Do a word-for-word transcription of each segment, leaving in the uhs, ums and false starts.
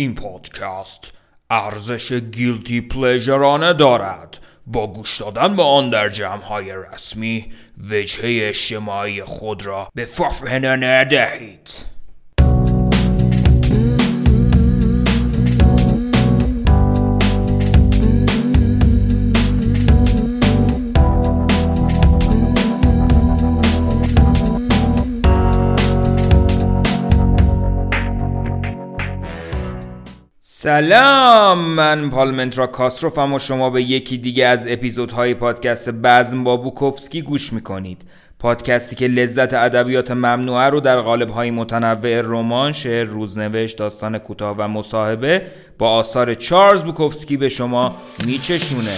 این پادکست ارزش گیلتی پلیژرانه دارد. با گوش دادن به آن در جمع‌های رسمی وجهه اجتماعی خود را به ففهنه ندهید. سلام، من پالمنترا کاسروف، اما شما به یکی دیگه از اپیزودهای پادکست بزم با بوکوفسکی گوش میکنید. پادکستی که لذت ادبیات ممنوعه رو در قالب‌های متنوع رمان، شعر، روزنوشت، داستان کوتاه و مصاحبه با آثار چارلز بوکوفسکی به شما میچشونه.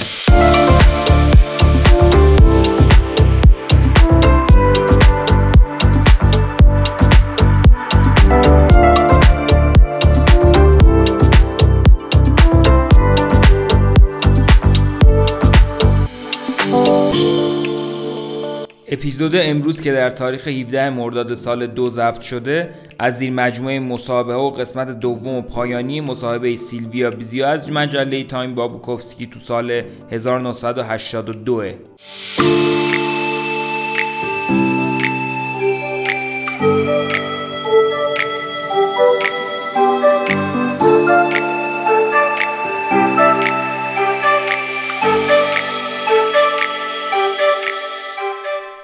اپیزود امروز که در تاریخ هفدهم مرداد سال دو ضبط شده، از زیر مجموعه مصاحبه و قسمت دوم و پایانی مصاحبه سیلویا بیزیو از مجله تایم با بوکوفسکی تو سال هزار و نهصد و هشتاد و دو.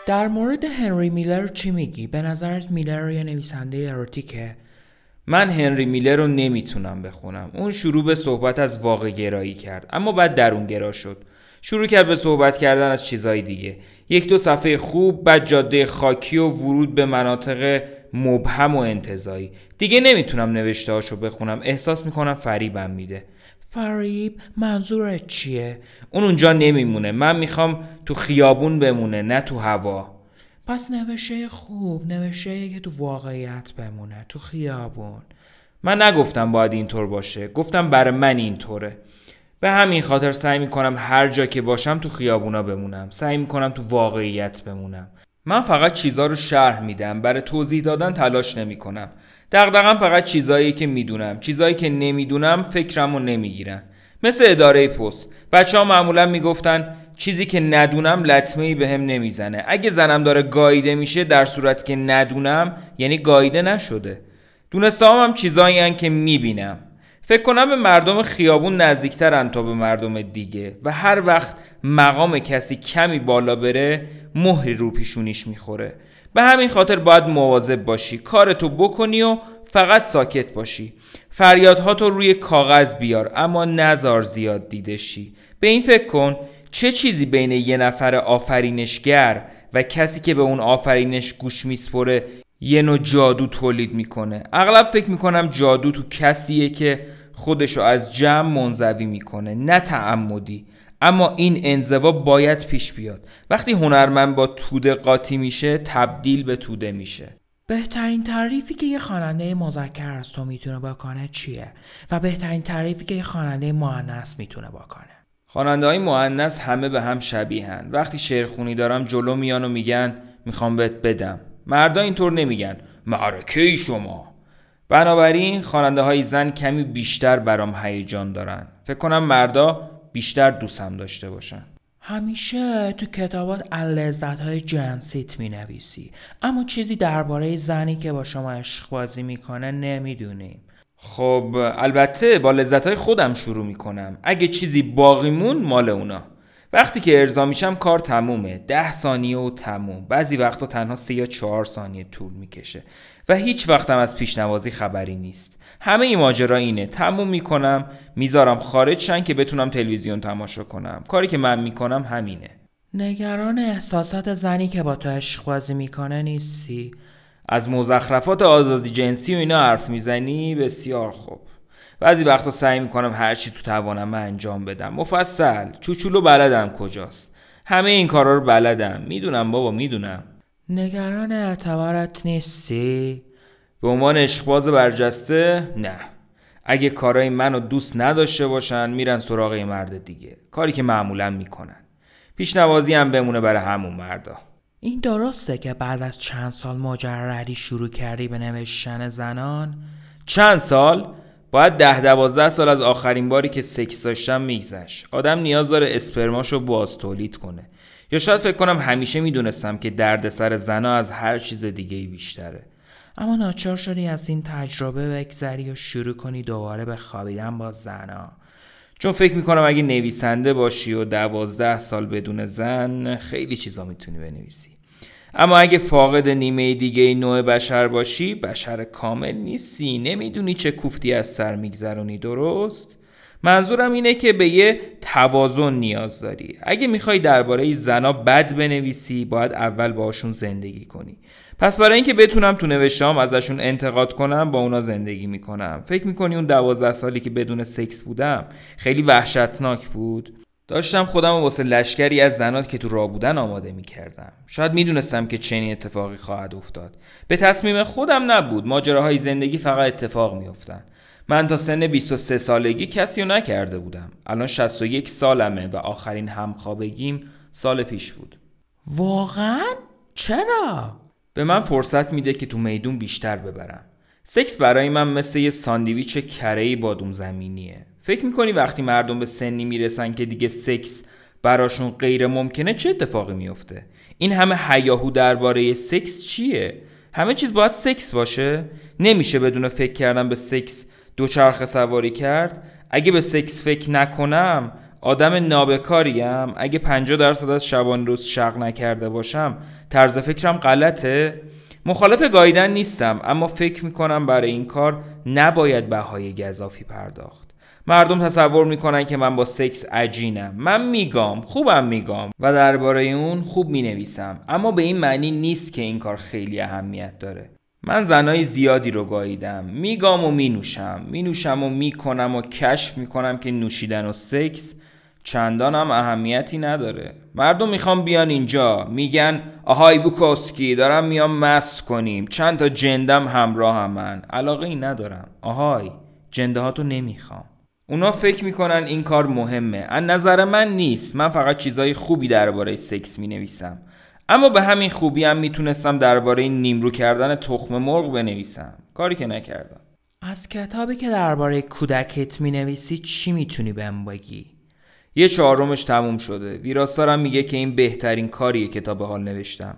در مورد هنری میلر چی میگی؟ به نظرت میلر یه نویسنده اروتیکه؟ من هنری میلر رو نمیتونم بخونم. اون شروع به صحبت از واقع گرایی کرد، اما بعد درونگرا شد. شروع کرد به صحبت کردن از چیزای دیگه. یک دو صفحه خوب، بعد جاده خاکی و ورود به مناطق مبهم و انتزاعی. دیگه نمیتونم نوشته‌هاشو بخونم. احساس میکنم فریبم میده. فریب منظورت چیه؟ اون اونجا نمیمونه. من میخوام تو خیابون بمونه، نه تو هوا. پس نوشته خوب، نوشته که تو واقعیت بمونه، تو خیابون. من نگفتم باید اینطور باشه، گفتم برای من اینطوره. به همین خاطر سعی میکنم هر جا که باشم تو خیابونا بمونم، سعی میکنم تو واقعیت بمونم. من فقط چیزا رو شرح میدم، برای توضیح دادن تلاش نمیکنم. دغدغم فقط چیزایی که میدونم. چیزایی که نمیدونم فکرمو نمیگیرن. مثل اداره پست. بچه‌ها معمولا میگفتن چیزی که ندونم لطمه‌ای بهم نمیزنه. اگه زنم داره گاییده میشه، در صورتی که ندونم یعنی گاییده نشده. دونسته‌ام هم چیزایی ان که میبینم. فکر کنم به مردم خیابون نزدیکترن تا به مردم دیگه و هر وقت مقام کسی کمی بالا بره، مهری رو پیشونیش میخوره. به همین خاطر باید مواظب باشی، کارتو بکنی و فقط ساکت باشی. فریادهاتو روی کاغذ بیار، اما نزار زیاد دیده شی. به این فکر کن چه چیزی بین یه نفر آفرینشگر و کسی که به اون آفرینش گوش میسپره یه نوع جادو تولید میکنه. اغلب فکر میکنم جادو تو کسیه که خودشو از جمع منزوی میکنه، نه تعمدی. اما این انزوا باید پیش بیاد. وقتی هنرمند با توده قاطی میشه، تبدیل به توده میشه. بهترین تعریفی که یه خواننده مذکر از تو میتونه بکنه چیه؟ و بهترین تعریفی که یه خواننده مؤنث میتونه بکنه؟ خواننده‌های مؤنث همه به هم شبیهن. وقتی شعر خونی دارم جلو میان و میگن میخوام بهت بدم. مردا اینطور نمیگن معرکه شما. بنابراین خواننده‌های زن کمی بیشتر برام هیجان دارن. فکر کنم مردا بیشتر دوستم داشته باشن. همیشه تو کتابات لذت‌های جنسیت می‌نویسی، اما چیزی درباره زنی که با شما عشق بازی می‌کنه نمی‌دونیم. خب البته با لذت‌های خودم شروع می‌کنم. اگه چیزی باقی مون مال اونا. وقتی که ارضا میشم کار تمومه. ده ثانیه و تموم. بعضی وقتا تنها سه یا چهار ثانیه طول می‌کشه و هیچ وقتم از پیشنوازی خبری نیست. همه این ماجرا اینه، تموم میکنم، میذارم خارج شن که بتونم تلویزیون تماشا کنم. کاری که من میکنم همینه. نگران احساسات زنی که با تو عشق بازی میکنه نیستی؟ از مزخرفات آزادی جنسی و اینا حرف میزنی؟ بسیار خوب. بعضی وقتا سعی میکنم هر چی تو توانم انجام بدم. مفصل، چوچولو بلدم کجاست. همه این کارا رو بلدم. میدونم بابا، میدونم. نگران اعتبارت نیستی؟ به عنوان عشقباز برجسته؟ نه. اگه کارای منو دوست نداشته باشن، میرن سراغ یه مرد دیگه. کاری که معمولا میکنن. پیشنوازی هم بمونه برای همون مردا. این درسته که بعد از چند سال مجردی شروع کردی به نوشتن زنان؟ چند سال؟ باید ده دوازده سال از آخرین باری که سکس داشتم میگذشت. آدم نیاز داره اسپرماشو باز تولید کنه. یا شاید فکر کنم همیشه میدونستم که دردسر زنا از هر چیز دیگه‌ای بیشتره. اما ناچار شدی از این تجربه بگذری و شروع کنی دوباره به خوابیدن با زنا. چون فکر میکنم اگه نویسنده باشی و دوازده سال بدون زن خیلی چیزا میتونی بنویسی. اما اگه فاقد نیمه دیگه نوع بشر باشی، بشر کامل نیستی، نمیدونی چه کوفتی از سر میگذرونی. درست؟ منظورم اینه که به یه توازن نیاز داری. اگه میخوای درباره زنا بد بنویسی، باید اول باهاشون زندگی کنی. پس برای اینکه بتونم تو نوشتهام ازشون انتقاد کنم، با اونا زندگی میکنم. فکر میکنی اون دوازده سالی که بدون سکس بودم خیلی وحشتناک بود؟ داشتم خودم رو واسه لشکری از زنات که تو راه بودن آماده میکردم. شاید میدونستم که چنین اتفاقی خواهد افتاد. به تصمیم خودم نبود، ماجراهای زندگی فقط اتفاق میافتن. من تا سن بیست و سه سالگی کسی رو نکرده بودم. الان شصت و یک سالمه و آخرین همخوابگیم سال پیش بود. واقعا؟ چرا؟ به من فرصت میده که تو میدون بیشتر ببرم. سکس برای من مثل یه ساندویچ کره‌ای بادوم زمینیه. فکر میکنی وقتی مردم به سنی میرسن که دیگه سکس براشون غیر ممکنه چه اتفاقی میفته؟ این همه هیاهو درباره سکس چیه؟ همه چیز باید سکس باشه؟ نمیشه بدون فکر کردن به سکس دوچرخه سواری کرد؟ اگه به سکس فکر نکنم آدم نابکاریم؟ اگه پنجاه درصد از شبان روز شق نکرده باشم طرز فکرم غلطه؟ مخالف گاییدن نیستم، اما فکر میکنم برای این کار نباید بهای گزافی پرداخت. مردم تصور میکنن که من با سکس عجینم. من میگم، خوبم میگم و درباره اون خوب مینویسم، اما به این معنی نیست که این کار خیلی اهمیت داره. من زنای زیادی رو گاییدم. میگم و مینوشم، مینوشم و میکنم و کشف میکنم که نوشیدن و سکس چندان هم اهمیتی نداره. مردم میخوام بیان اینجا، میگن آهای بوکوسکی دارم میام مست کنیم، چند تا جندم همراه هم. من علاقه ای ندارم. آهای جنده هاتو نمیخوام. اونا فکر میکنن این کار مهمه. از نظر من نیست. من فقط چیزای خوبی درباره سکس مینویسم. اما به همین خوبی هم میتونستم درباره نیمرو کردن تخم مرغ بنویسم، کاری که نکردم. از کتابی که درباره کودکت مینویسی چی میتونی بهم بگی؟ یه چهارمش تموم شده. ویراستارم میگه که این بهترین کاریه که تا به حال نوشتم،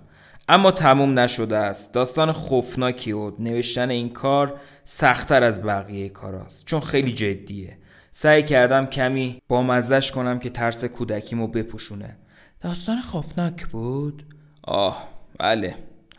اما تموم نشده است. داستان خوفناکی و نوشتن این کار سخت‌تر از بقیه کاراست، چون خیلی جدیه. سعی کردم کمی با مزه‌اش کنم که ترس کودکیمو بپوشونه. داستان خوفناک بود؟ آه بله،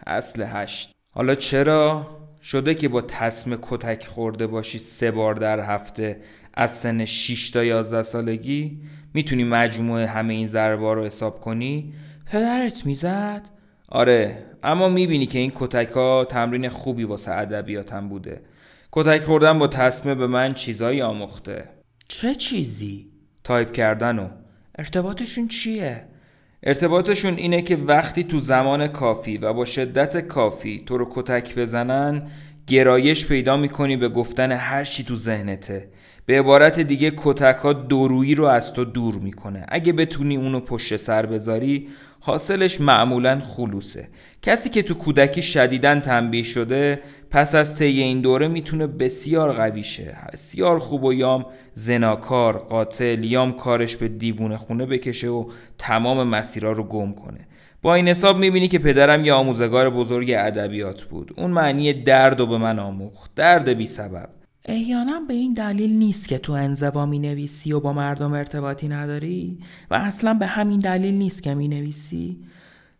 اصل هشت. حالا چرا؟ شده که با تسمه کتک خورده باشی سه بار در هفته از سن شش تا یازده سالگی؟ میتونی مجموع همه این ضربا رو حساب کنی؟ پدرت میزد؟ آره، اما میبینی که این کتک ها تمرین خوبی واسه ادبیاتم بوده. کتک خوردن با تسمه به من چیزایی آموخته. چه چیزی؟ تایپ کردن. و ارتباطشون چیه؟ ارتباطشون اینه که وقتی تو زمان کافی و با شدت کافی تو رو کتک بزنن، گرایش پیدا میکنی به گفتن هر چی تو ذهنته. به عبارت دیگه کتک ها دورویی رو از تو دور میکنه. اگه بتونی اونو پشت سر بذاری، حاصلش معمولاً خلوصه. کسی که تو کودکی شدیداً تنبیه شده، پس از طی این دوره میتونه بسیار قوی شه. بسیار خوب و یام زناکار، قاتل، یام کارش به دیوونه خونه بکشه و تمام مسیرها رو گم کنه. با این حساب میبینی که پدرم یه آموزگار بزرگ ادبیات بود. اون معنی درد رو به من آموخت، درد بی سبب. احیانا به این دلیل نیست که تو انزوا می نویسی و با مردم ارتباطی نداری؟ و اصلا به همین دلیل نیست که می نویسی؟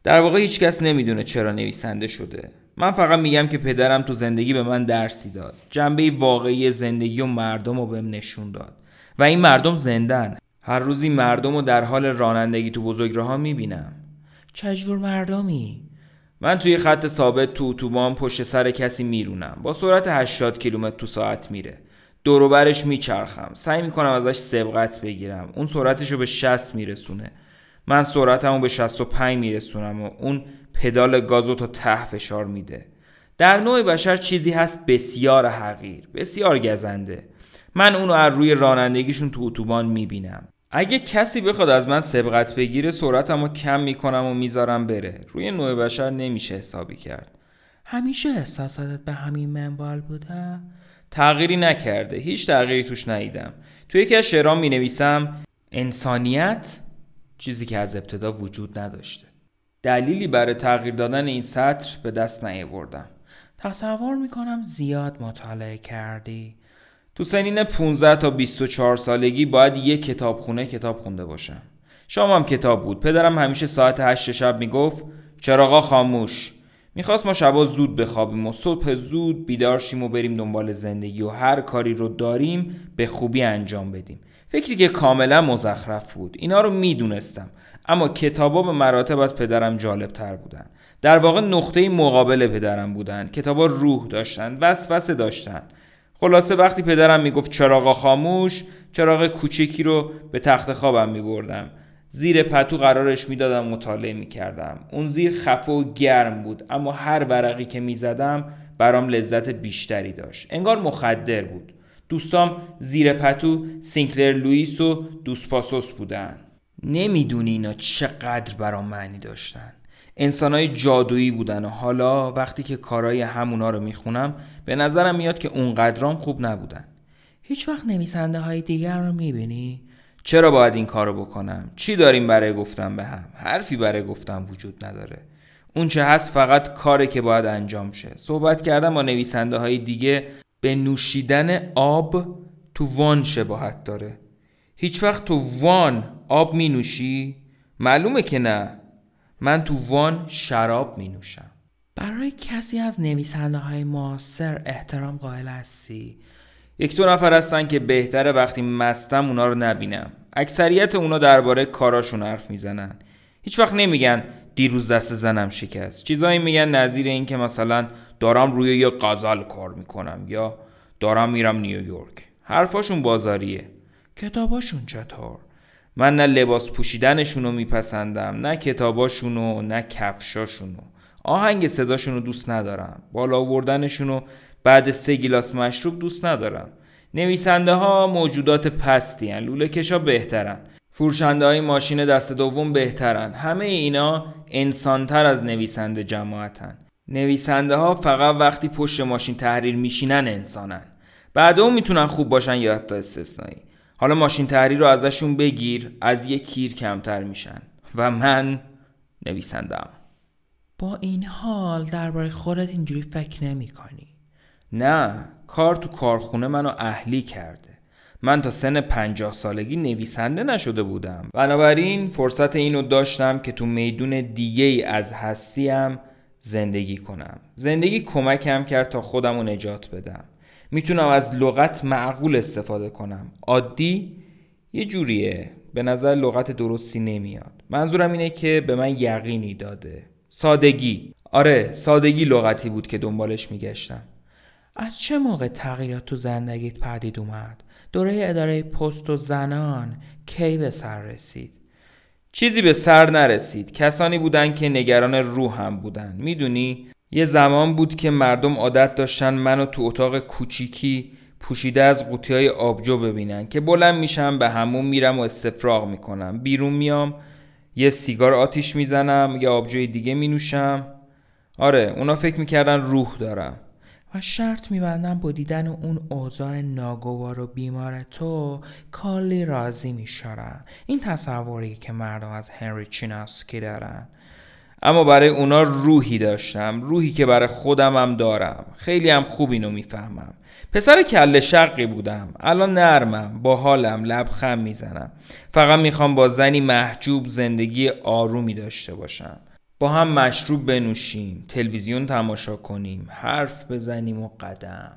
در واقع هیچ کس نمی دونه چرا نویسنده شده. من فقط میگم که پدرم تو زندگی به من درسی داد. جنبه واقعی زندگی و مردم رو بهم نشون داد. و این مردم زندن. هر روزی مردم رو در حال رانندگی تو بزرگراه‌ها می بینم. چجور مردمی؟ من توی خط ثابت تو اتوبان پشت سر کسی میرونم. با سرعت هشتاد کیلومتر تو ساعت میره. دور و برش میچرخم. سعی میکنم ازش سبقت بگیرم. اون سرعتشو به شصت میرسونه. من سرعتمو به شصت و پنج میرسونم و اون پدال گازو تا ته فشار میده. در نوع بشر چیزی هست بسیار حقیر، بسیار گزنده. من اونو از روی رانندگیشون تو اتوبان میبینم. اگه کسی بخواد از من سبقت بگیره، سرعتمو کم میکنم و میذارم بره. روی نوع بشر نمیشه حسابی کرد. همیشه احساساتت به همین منوال بوده؟ تغییری نکرده، هیچ تغییری توش ندیدم. توی یکی از شعرام می نویسم انسانیت چیزی که از ابتدا وجود نداشته. دلیلی برای تغییر دادن این سطر به دست نیاوردم. تصور می کنم زیاد مطالعه کردی. تو سنین پانزده تا بیست و چهار سالگی باید یک کتابخونه کتاب خونده باشم. شامم کتاب بود. پدرم همیشه ساعت هشت شب میگفت چراغا خاموش. میخواست ما شبا زود بخوابیم و صبح زود بیدار شیم و بریم دنبال زندگی و هر کاری رو داریم به خوبی انجام بدیم. فکری که کاملا مزخرف بود. اینا رو میدونستم، اما کتابا به مراتب از پدرم جالب تر بودن. در واقع نقطه مقابل پدرم بودن. کتابا روح داشتن، وسوسه داشتن. خلاصه وقتی پدرم میگفت چراغا خاموش، چراغ کوچیکی رو به تخت خوابم میبردم. زیر پتو قرارش میدادم، مطالعه میکردم. اون زیر خفه و گرم بود، اما هر ورقی که میزدم برام لذت بیشتری داشت. انگار مخدر بود. دوستام زیر پتو سینکلر لوئیس و دوس پاسوس بودن. نمیدونی اینا چقدر برام معنی داشتن. انسانای جادویی بودن و حالا وقتی که کارهای همونا رو میخونم به نظرم میاد که اونقدرام خوب نبودن. هیچ وقت نویسنده های دیگر رو میبینی؟ چرا باید این کارو بکنم؟ چی داریم برای گفتن به هم؟ حرفی برای گفتن وجود نداره. اون چه هست فقط کاری که باید انجام شه. صحبت کردن با نویسنده های دیگه به نوشیدن آب تو وان شباهت داره. هیچ وقت تو وان آب می نوشی؟ معلومه که نه. من تو وان شراب می نوشم. برای کسی از نویسنده های معاصر احترام قائل هستی؟ یک دو نفر هستن که بهتره وقتی مستم اونا رو نبینم. اکثریت اونا درباره کاراشون حرف میزنن. هیچ وقت نمیگن دیروز دست زنم شکست. چیزایی میگن نظیر این که مثلا دارم روی یه غزل کار میکنم یا دارم میرم نیویورک. حرفاشون بازاریه. کتاباشون چطور؟ من نه لباس پوشیدنشونو میپسندم، نه کتاباشونو، نه کفشاشونو. آهنگ صداشونو دوست ندارم. بالا آوردنشونو بعد سه گیلاس مشروب دوست ندارم. نویسنده ها موجودات پستی هن. لوله کشا بهترن. فروشنده های ماشین دست دوم بهترن. همه اینا انسانتر از نویسنده جماعتن. نویسنده ها فقط وقتی پشت ماشین تحریر میشینن انسانن. بعد اون میتونن خوب باشن یا حتی استثنایی. حالا ماشین تحریر رو ازشون بگیر، از یک کیر کمتر میشن. و من نویسندم. با این حال درباره خودت اینجوری فکر نمی‌کنی. نه، کار تو کارخونه منو اهلی کرده. من تا سن پنجاه سالگی نویسنده نشده بودم، بنابراین فرصت اینو داشتم که تو میدون دیگه از هستیم زندگی کنم. زندگی کمکم کرد تا خودمو نجات بدم. میتونم از لغت معقول استفاده کنم. عادی یه جوریه، به نظر لغت درستی نمیاد. منظورم اینه که به من یقینی داده. سادگی. آره، سادگی لغتی بود که دنبالش میگشتم. از چه موقع تغییرات تو زندگیت پدید اومد؟ دوره اداره پست و زنان کی به سر رسید؟ چیزی به سر نرسید. کسانی بودن که نگران روحم بودن. میدونی یه زمان بود که مردم عادت داشتن منو تو اتاق کوچیکی پوشیده از قوطی‌های آبجو ببینن که بلند میشم، به حموم میرم و استفراغ میکنم، بیرون میام، یه سیگار آتیش میزنم، یه آبجوی دیگه مینوشم. آره، اونا فکر میکردن روح دارم. و شرط میبندم با دیدن اون اوضاع ناگوار و بیمار تو کلی راضی میشارن. این تصوری که مردم از هنری چیناسکی دارن. اما برای اونا روحی داشتم، روحی که برای خودم هم دارم. خیلی هم خوب اینو میفهمم. پسر کله شقی بودم، الان نرمم، با حالم، لبخند میزنم. فقط میخوام با زنی محجوب زندگی آرومی داشته باشم. با هم مشروب بنوشیم، تلویزیون تماشا کنیم، حرف بزنیم و قدم.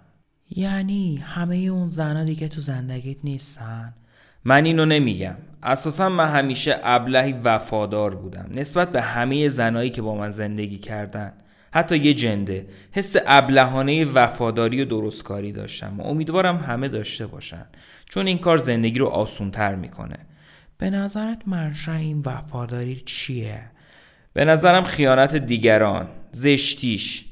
یعنی همه اون زنها دیگه تو زندگیت نیستن؟ من اینو نمیگم. اساسا من همیشه ابلهی وفادار بودم نسبت به همه زنایی که با من زندگی کردن. حتی یه جنده حس ابلهانه وفاداری و درستکاری داشتم و امیدوارم همه داشته باشن، چون این کار زندگی رو آسونتر میکنه. به نظرت منشأ این وفاداری چیه؟ به نظرم خیانت دیگران، زشتیش.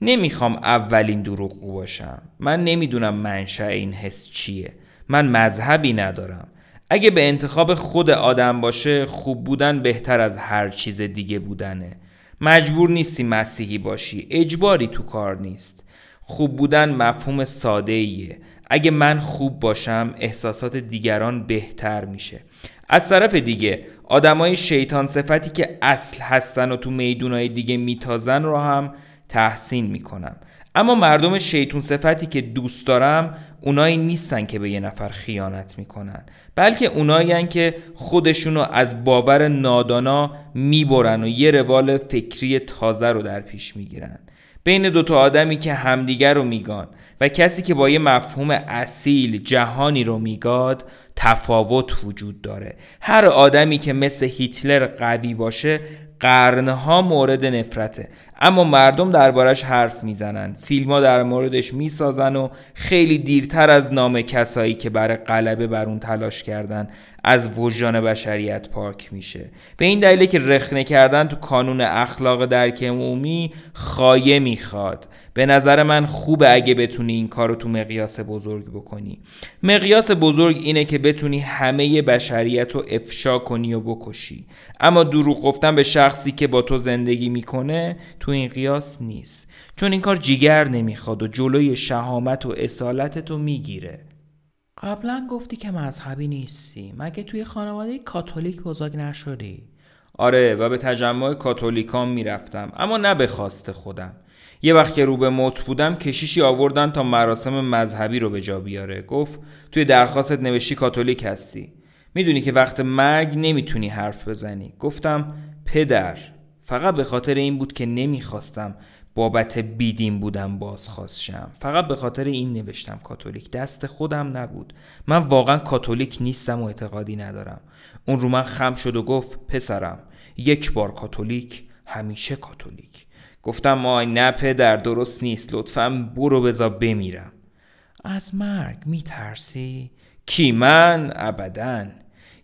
نمیخوام اولین دروغگو باشم. من نمیدونم منشأ این حس چیه. من مذهبی ندارم. اگه به انتخاب خود آدم باشه، خوب بودن بهتر از هر چیز دیگه بودنه. مجبور نیستی مسیحی باشی. اجباری تو کار نیست. خوب بودن مفهوم ساده‌ایه. اگه من خوب باشم احساسات دیگران بهتر میشه. از طرف دیگه آدمای شیطان صفتی که اصل هستن و تو میدونای دیگه میتازن رو هم تحسین میکنم. اما مردم شیطان صفتی که دوست دارم اونایی نیستن که به یه نفر خیانت میکنن، بلکه اونایی هن که خودشونو از باور نادانا میبرن و یه روال فکری تازه رو در پیش میگیرن. بین دوتا آدمی که همدیگر رو میگان و کسی که با یه مفهوم اصیل جهانی رو میگاد تفاوت وجود داره. هر آدمی که مثل هیتلر قوی باشه قرنها مورد نفرته، اما مردم دربارش حرف میزنن، فیلم‌ها در موردش میسازن و خیلی دیرتر از نام کسایی که برای غلبه بر اون تلاش کردن از وجدان بشریت پاک میشه. به این دلیله که رخنه کردن تو کانون اخلاق درک عمومی خایه میخواد. به نظر من خوبه اگه بتونی این کارو تو مقیاس بزرگ بکنی. مقیاس بزرگ اینه که بتونی همه بشریت رو افشا کنی و بکشی، اما دروغ گفتن به شخصی که با تو زندگی میکنه تو این قیاس نیست، چون این کار جیگر نمیخواد و جلوی شهامت و اصالتت رو میگیره. قبلا گفتی که مذهبی نیستی، مگه توی خانواده کاتولیک بزرگ نشدی؟ آره، و به تجمع کاتولیکان میرفتم، اما نه به خواست خودم. یه وقت که رو به موت بودم کشیشی آوردن تا مراسم مذهبی رو به جا بیاره. گفت توی درخواستت نوشتی کاتولیک هستی، میدونی که وقت مرگ نمیتونی حرف بزنی. گفتم پدر، فقط به خاطر این بود که نمیخواستم بابت بیدین بودم بازخواستشم. فقط به خاطر این نوشتم کاتولیک، دست خودم نبود. من واقعا کاتولیک نیستم و اعتقادی ندارم. اون رو من خم شد و گفت پسرم، یک بار کاتولیک همیشه کاتولیک. گفتم آی نه پدر، درست نیست، لطفاً برو بذار بمیرم. از مرگ میترسی؟ کی؟ من؟ ابداً.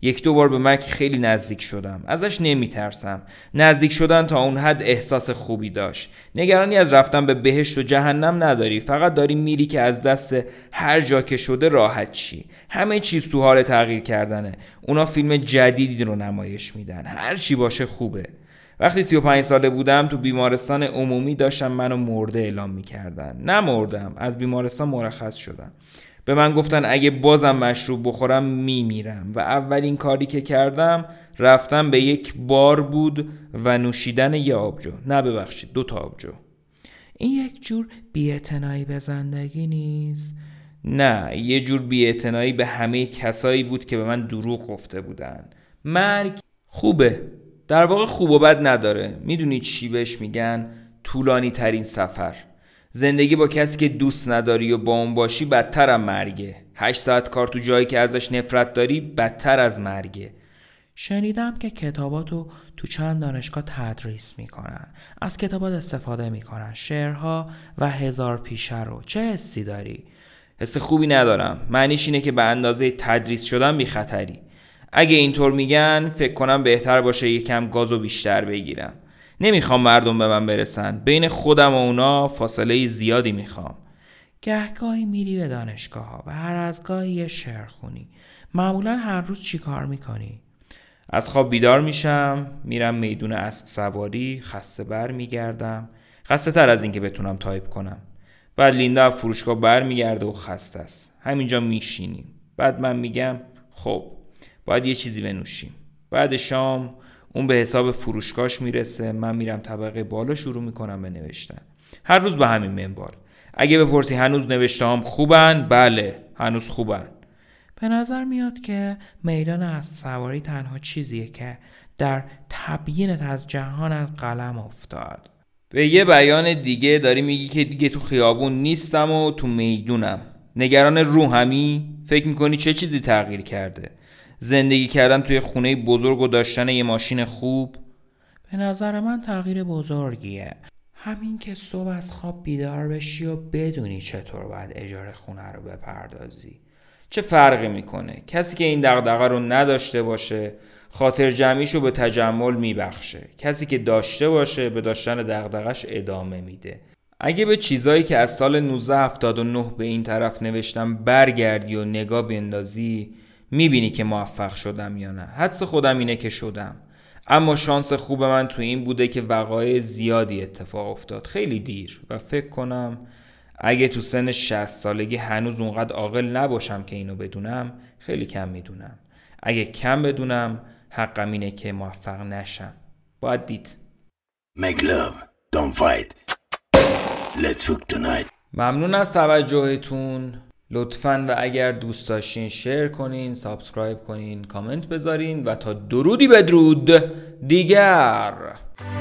یک دو بار به مرگ خیلی نزدیک شدم، ازش نمیترسم. نزدیک شدن تا اون حد احساس خوبی داشت. نگرانی از رفتن به بهشت و جهنم نداری، فقط داری میری که از دست هر جا که شده راحت شی. همه چیز تو حال تغییر کردنه. اونا فیلم جدیدی رو نمایش میدن، هر چی باشه خوبه. وقتی سی و پنج ساله بودم تو بیمارستان عمومی داشتم منو مرده اعلام میکردن. نه مردم، از بیمارستان مرخص شدم. به من گفتن اگه بازم مشروب بخورم میمیرم و اولین کاری که کردم رفتم به یک بار بود و نوشیدن یه آبجو، نه ببخشید دو تا آبجو. این یک جور بی‌اعتنایی به زندگی نیست؟ نه، یه جور بی‌اعتنایی به همه کسایی بود که به من دروغ گفته بودن. مرگ خوبه، در واقع خوب و بد نداره. میدونی چی بهش میگن؟ طولانی ترین سفر. زندگی با کسی که دوست نداری و با اون باشی بدتر از مرگه. هشت ساعت کار تو جایی که ازش نفرت داری بدتر از مرگه. شنیدم که کتاباتو تو چند دانشگاه تدریس میکنن. از کتابات استفاده میکنن، شعرها و هزار پیشه رو. چه حسی داری؟ حس خوبی ندارم. معنیش اینه که به اندازه تدریس شدن بی خطری. اگه اینطور میگن فکر کنم بهتر باشه یکم گازو بیشتر بگیرم. نمیخوام مردم به من برسن، بین خودم و اونا فاصله زیادی میخوام. گهگاهی میری به دانشگاه ها و هر از گاهی یه شعر خونی. معمولا هر روز چی کار میکنی؟ از خواب بیدار میشم، میرم میدون اسب سواری، خسته بر میگردم، خسته تر از این که بتونم تایپ کنم. بعد لیندا فروشگاه بر میگرده و خسته است. همینجا میشینیم. بعد من میگم خب باید یه چیزی بنوشیم. بعد شام اون به حساب فروشگاهش میرسه، من میرم طبقه بالا شروع میکنم به نوشتن. هر روز به همین منوال. اگه بپرسی هنوز نوشتهام خوبن؟ بله، هنوز خوبن. به نظر میاد که میدان اسب سواری تنها چیزیه که در تبیینت از جهان از قلم افتاد. به یه بیان دیگه داری میگی که دیگه تو خیابون نیستم و تو میدونم. نگران روحمی؟ فکر میکنی چه چیزی تغییر کرده؟ زندگی کردن توی خونه بزرگ و داشتن یه ماشین خوب؟ به نظر من تغییر بزرگیه. همین که صبح از خواب بیدار بشی و بدونی چطور باید اجاره خونه رو بپردازی. چه فرقی میکنه؟ کسی که این دغدغه رو نداشته باشه خاطر جمعیشو به تجمل میبخشه، کسی که داشته باشه به داشتن دغدغش ادامه میده. اگه به چیزایی که از سال نوزده هفتاد و نه به این طرف نوشتم برگردی و نگاه بندازی میبینی که موفق شدم یا نه. حدس خودم اینه که شدم، اما شانس خوب من تو این بوده که وقایع زیادی اتفاق افتاد خیلی دیر و فکر کنم اگه تو سن شصت سالگی هنوز اونقدر عاقل نباشم که اینو بدونم، خیلی کم میدونم. اگه کم بدونم، حقم اینه که موفق نشم. باید دید. Make love, don't fight. Let's fuck tonight. ممنون از توجهتون. لطفاً و اگر دوست داشتین شیر کنین، سابسکرایب کنین، کامنت بذارین و تا درودی بدرود دیگر.